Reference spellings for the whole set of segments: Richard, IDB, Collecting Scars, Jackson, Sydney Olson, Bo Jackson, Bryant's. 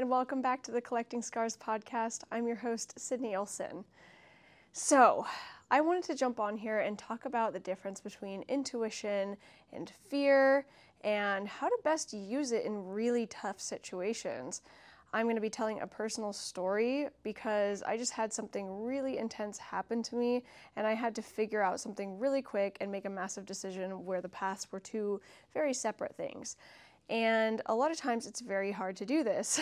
and welcome back to the Collecting Scars podcast. I'm your host, Sydney Olson. So, I wanted to jump on here and talk about the difference between intuition and fear and how to best use it in really tough situations. I'm going to be telling a personal story because I just had something really intense happen to me and I had to figure out something really quick and make a massive decision where the paths were two very separate things. And a lot of times it's very hard to do this.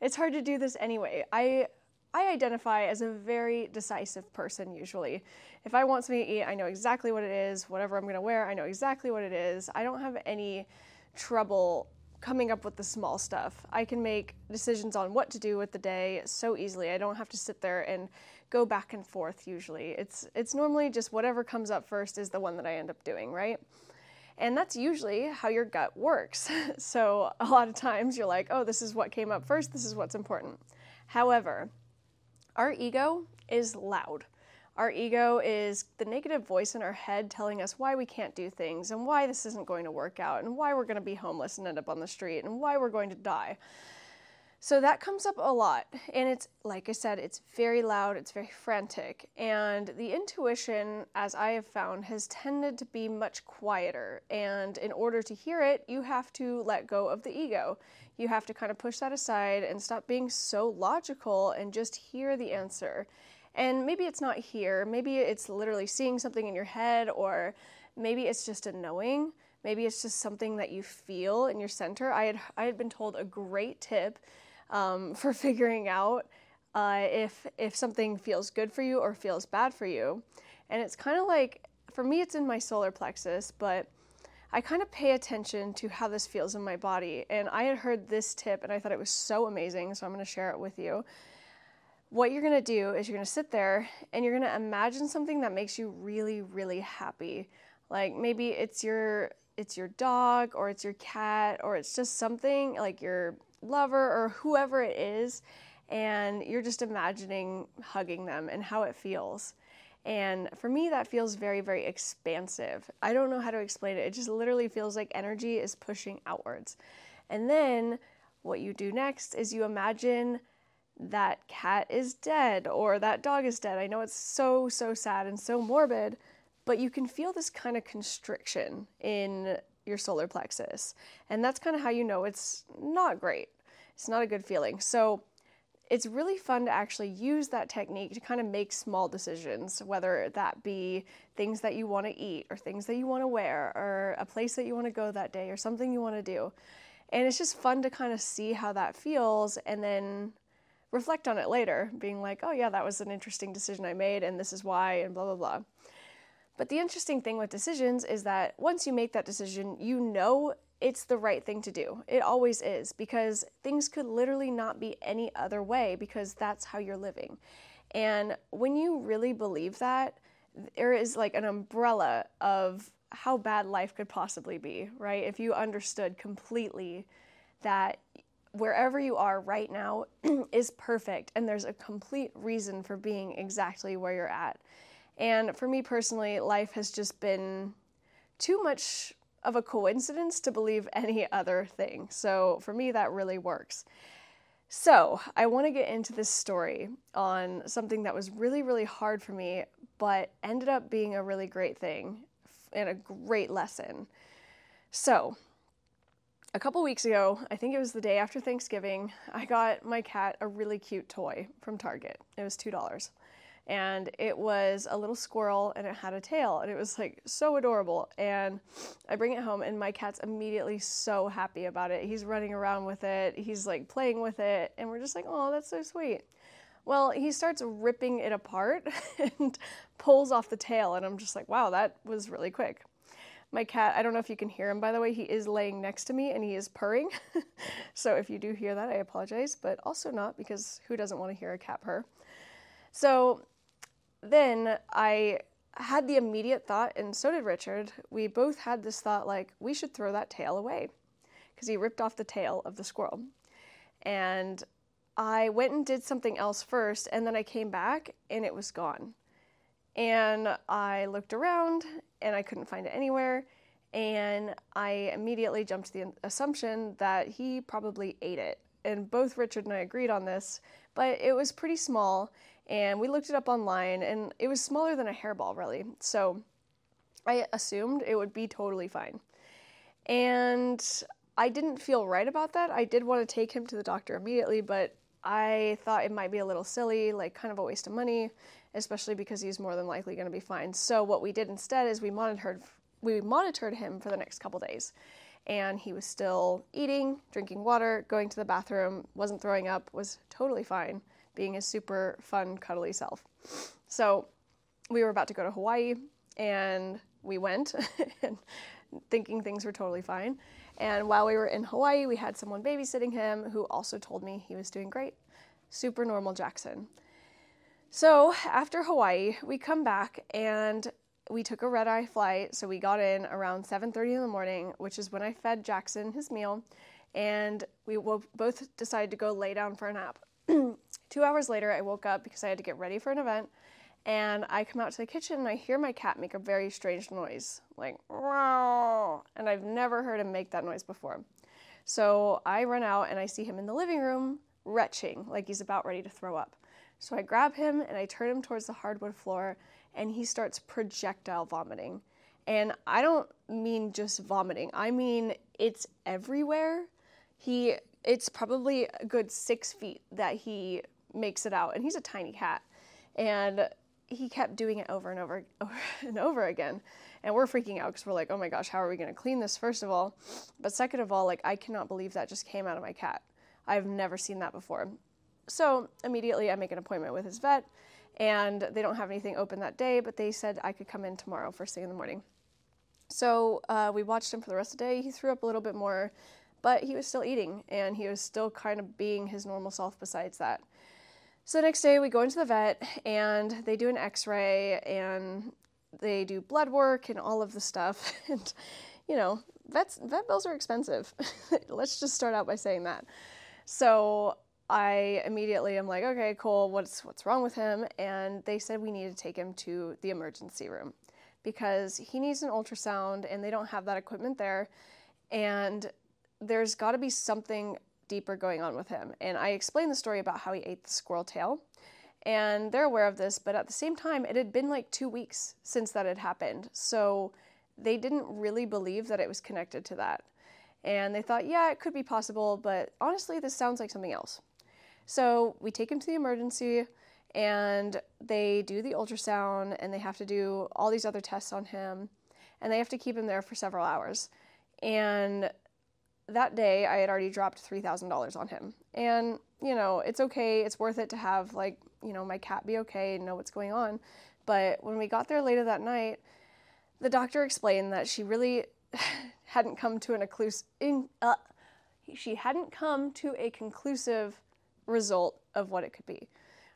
It's hard to do this anyway. I identify as a very decisive person usually. If I want something to eat, I know exactly what it is. Whatever I'm going to wear, I know exactly what it is. I don't have any trouble coming up with the small stuff. I can make decisions on what to do with the day so easily. I don't have to sit there and go back and forth usually. It's normally just whatever comes up first is the one that I end up doing, right? And that's usually how your gut works. So a lot of times you're like, oh, this is what came up first. This is what's important. However, our ego is loud. Our ego is the negative voice in our head telling us why we can't do things and why this isn't going to work out and why we're going to be homeless and end up on the street and why we're going to die. So that comes up a lot. And it's, like I said, it's very loud, it's very frantic. And the intuition, as I have found, has tended to be much quieter. And in order to hear it, you have to let go of the ego. You have to kind of push that aside and stop being so logical and just hear the answer. And maybe it's not here, maybe it's literally seeing something in your head, or maybe it's just a knowing, maybe it's just something that you feel in your center. I had been told a great tip for figuring out if something feels good for you or feels bad for you. And it's kind of like, for me it's in my solar plexus, but I kind of pay attention to how this feels in my body. And I had heard this tip and I thought it was so amazing, so I'm going to share it with you. What you're going to do is you're going to sit there and you're going to imagine something that makes you really, really happy. Like maybe it's your dog, or it's your cat, or it's just something like your lover or whoever it is. And you're just imagining hugging them and how it feels. And for me, that feels very, very expansive. I don't know how to explain it. It just literally feels like energy is pushing outwards. And then what you do next is you imagine that cat is dead or that dog is dead. I know it's so, so sad and so morbid, but you can feel this kind of constriction in your solar plexus. And that's kind of how you know it's not great. It's not a good feeling. So it's really fun to actually use that technique to kind of make small decisions, whether that be things that you want to eat or things that you want to wear or a place that you want to go that day or something you want to do. And it's just fun to kind of see how that feels and then reflect on it later, being like, oh yeah, that was an interesting decision I made and this is why and blah, blah, blah. But the interesting thing with decisions is that once you make that decision, you know it's the right thing to do. It always is, because things could literally not be any other way, because that's how you're living. And when you really believe that, there is like an umbrella of how bad life could possibly be, right? If you understood completely that wherever you are right now is perfect and there's a complete reason for being exactly where you're at. And for me personally, life has just been too much of a coincidence to believe any other thing. So for me, that really works. So I want to get into this story on something that was really, really hard for me, but ended up being a really great thing and a great lesson. So a couple weeks ago, I think it was the day after Thanksgiving, I got my cat a really cute toy from Target. It was $2. And it was a little squirrel and it had a tail and it was like so adorable. And I bring it home and my cat's immediately so happy about it. He's running around with it. He's like playing with it. And we're just like, oh, that's so sweet. Well, he starts ripping it apart and pulls off the tail. And I'm just like, wow, that was really quick. My cat, I don't know if you can hear him, by the way, he is laying next to me and he is purring. So if you do hear that, I apologize, but also not, because who doesn't want to hear a cat purr? So then I had the immediate thought, and so did Richard. We both had this thought, like, we should throw that tail away, because he ripped off the tail of the squirrel. And I went and did something else first, and then I came back and it was gone. And I looked around and I couldn't find it anywhere. And I immediately jumped to the assumption that he probably ate it and both Richard and I agreed on this, but it was pretty small, and we looked it up online, and it was smaller than a hairball, really, so I assumed it would be totally fine. And I didn't feel right about that. I did want to take him to the doctor immediately, but I thought it might be a little silly, like kind of a waste of money, especially because he's more than likely going to be fine. So what we did instead is we monitored him for the next couple days, and he was still eating, drinking water, going to the bathroom, wasn't throwing up, was totally fine, being his super fun, cuddly self. So we were about to go to Hawaii, and we went and thinking things were totally fine. And while we were in Hawaii, we had someone babysitting him who also told me he was doing great. Super normal Jackson. So after Hawaii, we come back and we took a red-eye flight. So we got in around 7:30 in the morning, which is when I fed Jackson his meal. And we both decided to go lay down for a nap. 2 hours later, I woke up because I had to get ready for an event. And I come out to the kitchen and I hear my cat make a very strange noise, like, wow, and I've never heard him make that noise before. So I run out and I see him in the living room retching, like he's about ready to throw up. So I grab him and I turn him towards the hardwood floor, and he starts projectile vomiting. And I don't mean just vomiting. I mean, it's everywhere. It's probably a good 6 feet that he makes it out, and he's a tiny cat. And he kept doing it over and over and over again. And we're freaking out because we're like, oh my gosh, how are we going to clean this, first of all? But second of all, like, I cannot believe that just came out of my cat. I've never seen that before. So immediately I make an appointment with his vet, and they don't have anything open that day, but they said I could come in tomorrow first thing in the morning. So we watched him for the rest of the day. He threw up a little bit more, but he was still eating, and he was still kind of being his normal self besides that. So the next day we go into the vet, and they do an x-ray, and they do blood work and all of the stuff. And, you know, vet bills are expensive. Let's just start out by saying that. So I immediately am like, okay, cool, what's wrong with him? And they said we need to take him to the emergency room because he needs an ultrasound, and they don't have that equipment there. And there's got to be something deeper going on with him. And I explained the story about how he ate the squirrel tail, and they're aware of this, but at the same time, it had been like 2 weeks since that had happened. So they didn't really believe that it was connected to that. And they thought, yeah, it could be possible, but honestly, this sounds like something else. So we take him to the emergency, and they do the ultrasound, and they have to do all these other tests on him, and they have to keep him there for several hours. And that day, I had already dropped $3,000 on him. And, you know, it's okay. It's worth it to have, like, you know, my cat be okay and know what's going on. But when we got there later that night, the doctor explained that she really hadn't come to a conclusive result of what it could be.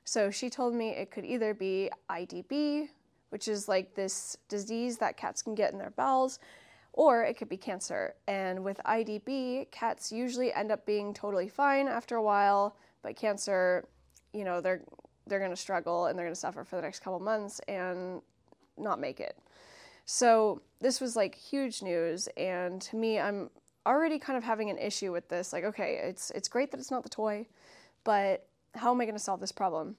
So she told me it could either be IDB, which is like this disease that cats can get in their bowels, or it could be cancer. And with IDB, cats usually end up being totally fine after a while, but cancer, you know, they're going to struggle, and they're going to suffer for the next couple months and not make it. So this was like huge news, and to me, I'm already kind of having an issue with this. Like, okay, it's great that it's not the toy, but how am I going to solve this problem?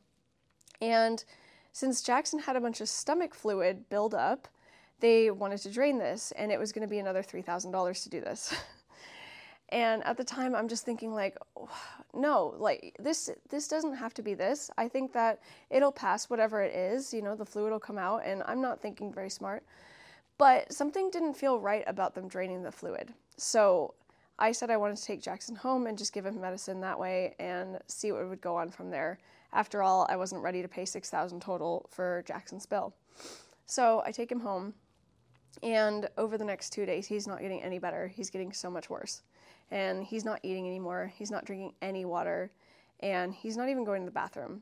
And since Jackson had a bunch of stomach fluid build up, they wanted to drain this, and it was going to be another $3,000 to do this. And at the time, I'm just thinking, like, oh, no, like, this doesn't have to be this. I think that it'll pass whatever it is, you know, the fluid will come out, and I'm not thinking very smart. But something didn't feel right about them draining the fluid. So I said I wanted to take Jackson home and just give him medicine that way and see what would go on from there. After all, I wasn't ready to pay $6,000 total for Jackson's bill. So I take him home. And over the next 2 days, he's not getting any better. He's getting so much worse. And he's not eating anymore. He's not drinking any water. And he's not even going to the bathroom.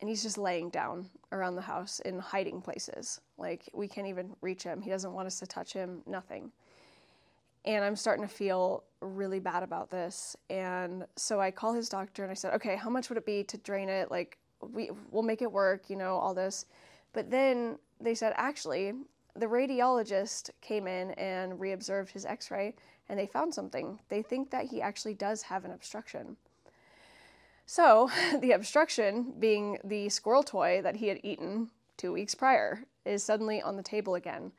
And he's just laying down around the house in hiding places. Like, we can't even reach him. He doesn't want us to touch him, nothing. And I'm starting to feel really bad about this. And so I call his doctor and I said, okay, how much would it be to drain it? Like, we'll make it work, you know, all this. But then they said, actually, the radiologist came in and reobserved his x-ray, and they found something. They think that he actually does have an obstruction. So the obstruction, being the squirrel toy that he had eaten 2 weeks prior, is suddenly on the table again.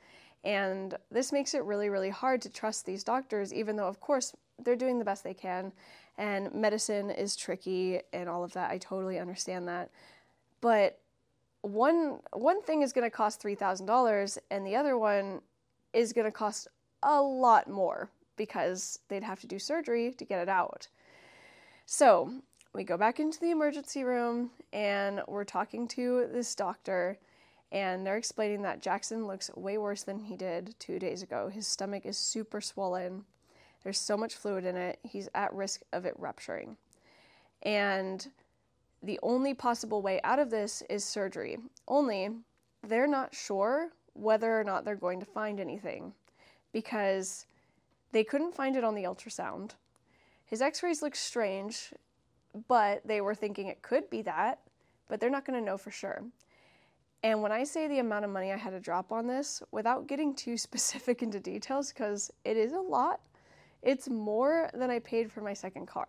And this makes it really, really hard to trust these doctors, even though, of course, they're doing the best they can. And medicine is tricky and all of that. I totally understand that. But one thing is going to cost $3,000 and the other one is going to cost a lot more because they'd have to do surgery to get it out. So we go back into the emergency room and we're talking to this doctor and they're explaining that Jackson looks way worse than he did 2 days ago. His stomach is super swollen. There's so much fluid in it. He's at risk of it rupturing. And the only possible way out of this is surgery. Only they're not sure whether or not they're going to find anything because they couldn't find it on the ultrasound. His x-rays look strange, but they were thinking it could be that, but they're not going to know for sure. And when I say the amount of money I had to drop on this, without getting too specific into details, because it is a lot, it's more than I paid for my second car.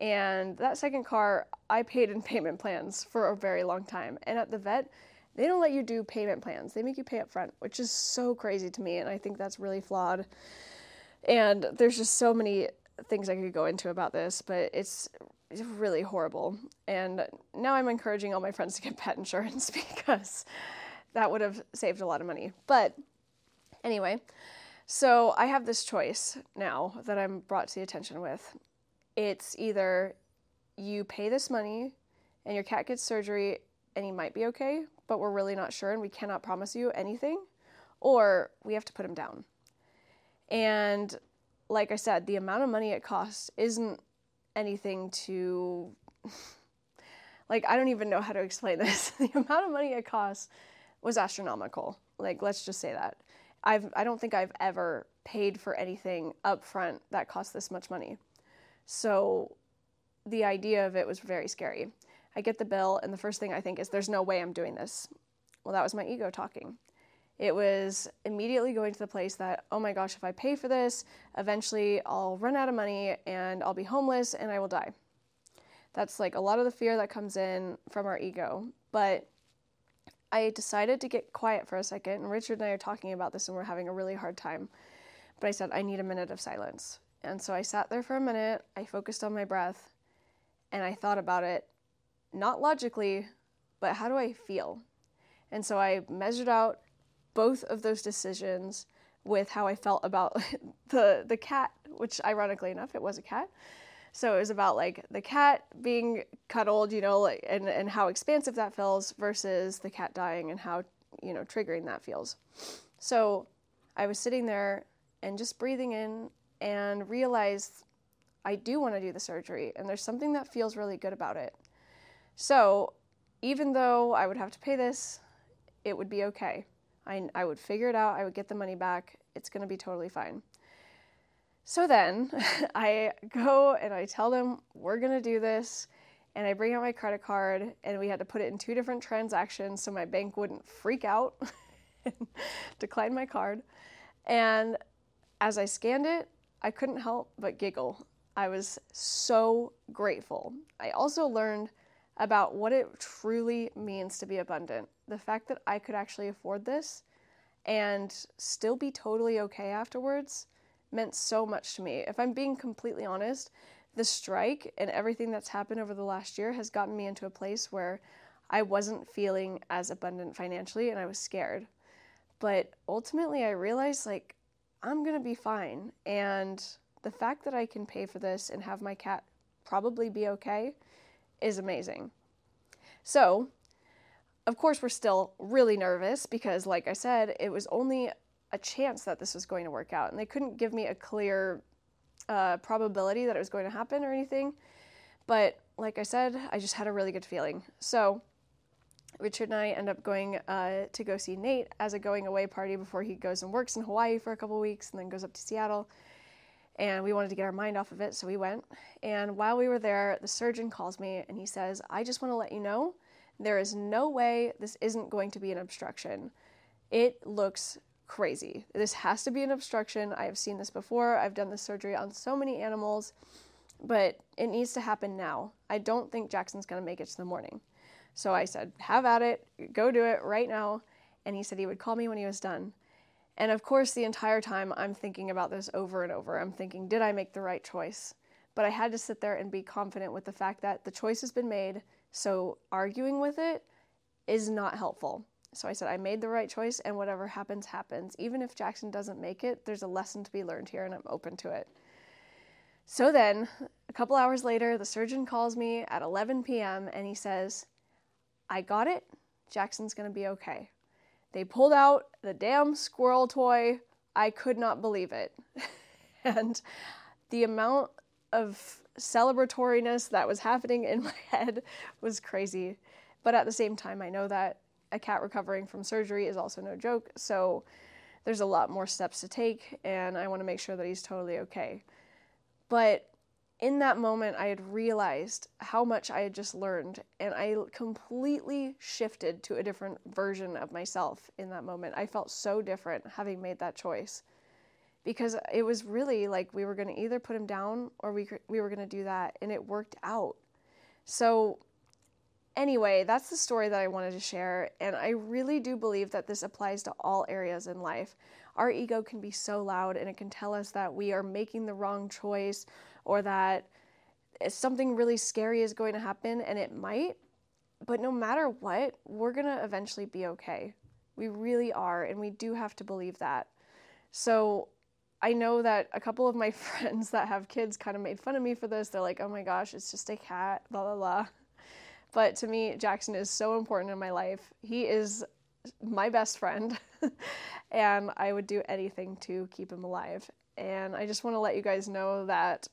And that second car, I paid in payment plans for a very long time. And at the vet, they don't let you do payment plans. They make you pay up front, which is so crazy to me. And I think that's really flawed. And there's just so many things I could go into about this, but it's really horrible. And now I'm encouraging all my friends to get pet insurance because that would have saved a lot of money. But anyway, so I have this choice now that I'm brought to the attention with. It's either you pay this money and your cat gets surgery and he might be okay, but we're really not sure and we cannot promise you anything, or we have to put him down. And like I said, the amount of money it costs isn't anything to, like, I don't even know how to explain this. The amount of money it costs was astronomical. Like, let's just say that. I don't think I've ever paid for anything up front that cost this much money. So the idea of it was very scary. I get the bill, and the first thing I think is, there's no way I'm doing this. Well, that was my ego talking. It was immediately going to the place that, oh my gosh, if I pay for this, eventually I'll run out of money, and I'll be homeless, and I will die. That's like a lot of the fear that comes in from our ego. But I decided to get quiet for a second, and Richard and I are talking about this, and we're having a really hard time. But I said, I need a minute of silence. And so I sat there for a minute, I focused on my breath, and I thought about it, not logically, but how do I feel? And so I measured out both of those decisions with how I felt about the cat, which ironically enough, it was a cat. So it was about like the cat being cuddled, you know, like, and how expansive that feels versus the cat dying and how, you know, triggering that feels. So I was sitting there and just breathing in and realized I do want to do the surgery, and there's something that feels really good about it. So even though I would have to pay this, it would be okay. I would figure it out, I would get the money back, it's going to be totally fine. So then I go and I tell them, we're going to do this, and I bring out my credit card, and we had to put it in two different transactions so my bank wouldn't freak out and decline my card. And as I scanned it, I couldn't help but giggle. I was so grateful. I also learned about what it truly means to be abundant. The fact that I could actually afford this and still be totally okay afterwards meant so much to me. If I'm being completely honest, the strike and everything that's happened over the last year has gotten me into a place where I wasn't feeling as abundant financially and I was scared. But ultimately I realized, like, I'm going to be fine. And the fact that I can pay for this and have my cat probably be okay is amazing. So, of course, we're still really nervous because, like I said, it was only a chance that this was going to work out. And they couldn't give me a clear probability that it was going to happen or anything. But like I said, I just had a really good feeling. So Richard and I end up going to go see Nate as a going away party before he goes and works in Hawaii for a couple weeks and then goes up to Seattle. And we wanted to get our mind off of it, so we went. And while we were there, the surgeon calls me and he says, I just want to let you know, there is no way this isn't going to be an obstruction. It looks crazy. This has to be an obstruction. I have seen this before. I've done this surgery on so many animals. But it needs to happen now. I don't think Jackson's going to make it to the morning. So I said, have at it, go do it right now. And he said he would call me when he was done. And of course, the entire time I'm thinking about this over and over. I'm thinking, did I make the right choice? But I had to sit there and be confident with the fact that the choice has been made, so arguing with it is not helpful. So I said, I made the right choice, and whatever happens, happens. Even if Jackson doesn't make it, there's a lesson to be learned here, and I'm open to it. So then, a couple hours later, the surgeon calls me at 11 p.m. and he says, I got it. Jackson's going to be okay. They pulled out the damn squirrel toy. I could not believe it. And the amount of celebratoriness that was happening in my head was crazy. But at the same time, I know that a cat recovering from surgery is also no joke. So there's a lot more steps to take, and I want to make sure that he's totally okay. But in that moment, I had realized how much I had just learned, and I completely shifted to a different version of myself in that moment. I felt so different having made that choice, because it was really like we were going to either put him down or we were going to do that, and it worked out. So anyway, that's the story that I wanted to share, and I really do believe that this applies to all areas in life. Our ego can be so loud, and it can tell us that we are making the wrong choice or that something really scary is going to happen, and it might, but no matter what, we're going to eventually be okay. We really are, and we do have to believe that. So I know that a couple of my friends that have kids kind of made fun of me for this. They're like, oh my gosh, it's just a cat, blah, blah, blah. But to me, Jackson is so important in my life. He is my best friend, and I would do anything to keep him alive. And I just want to let you guys know that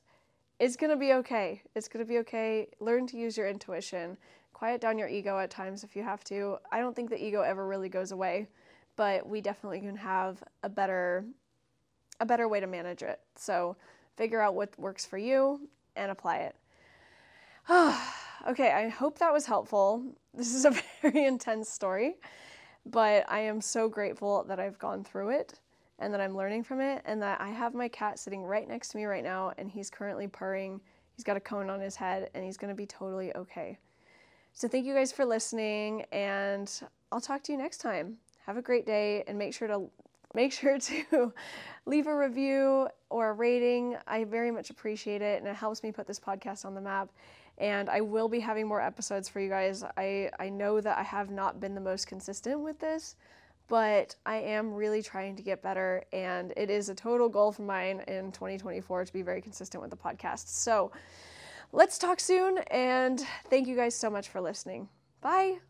it's going to be okay. It's going to be okay. Learn to use your intuition. Quiet down your ego at times if you have to. I don't think the ego ever really goes away, but we definitely can have a better way to manage it. So figure out what works for you and apply it. Okay, I hope that was helpful. This is a very intense story, but I am so grateful that I've gone through it and that I'm learning from it and that I have my cat sitting right next to me right now, and he's currently purring. He's got a cone on his head, and he's going to be totally okay. So thank you guys for listening, and I'll talk to you next time. Have a great day, and make sure to leave a review or a rating. I very much appreciate it, and it helps me put this podcast on the map. And I will be having more episodes for you guys. I know that I have not been the most consistent with this, but I am really trying to get better. And it is a total goal for mine in 2024 to be very consistent with the podcast. So let's talk soon. And thank you guys so much for listening. Bye.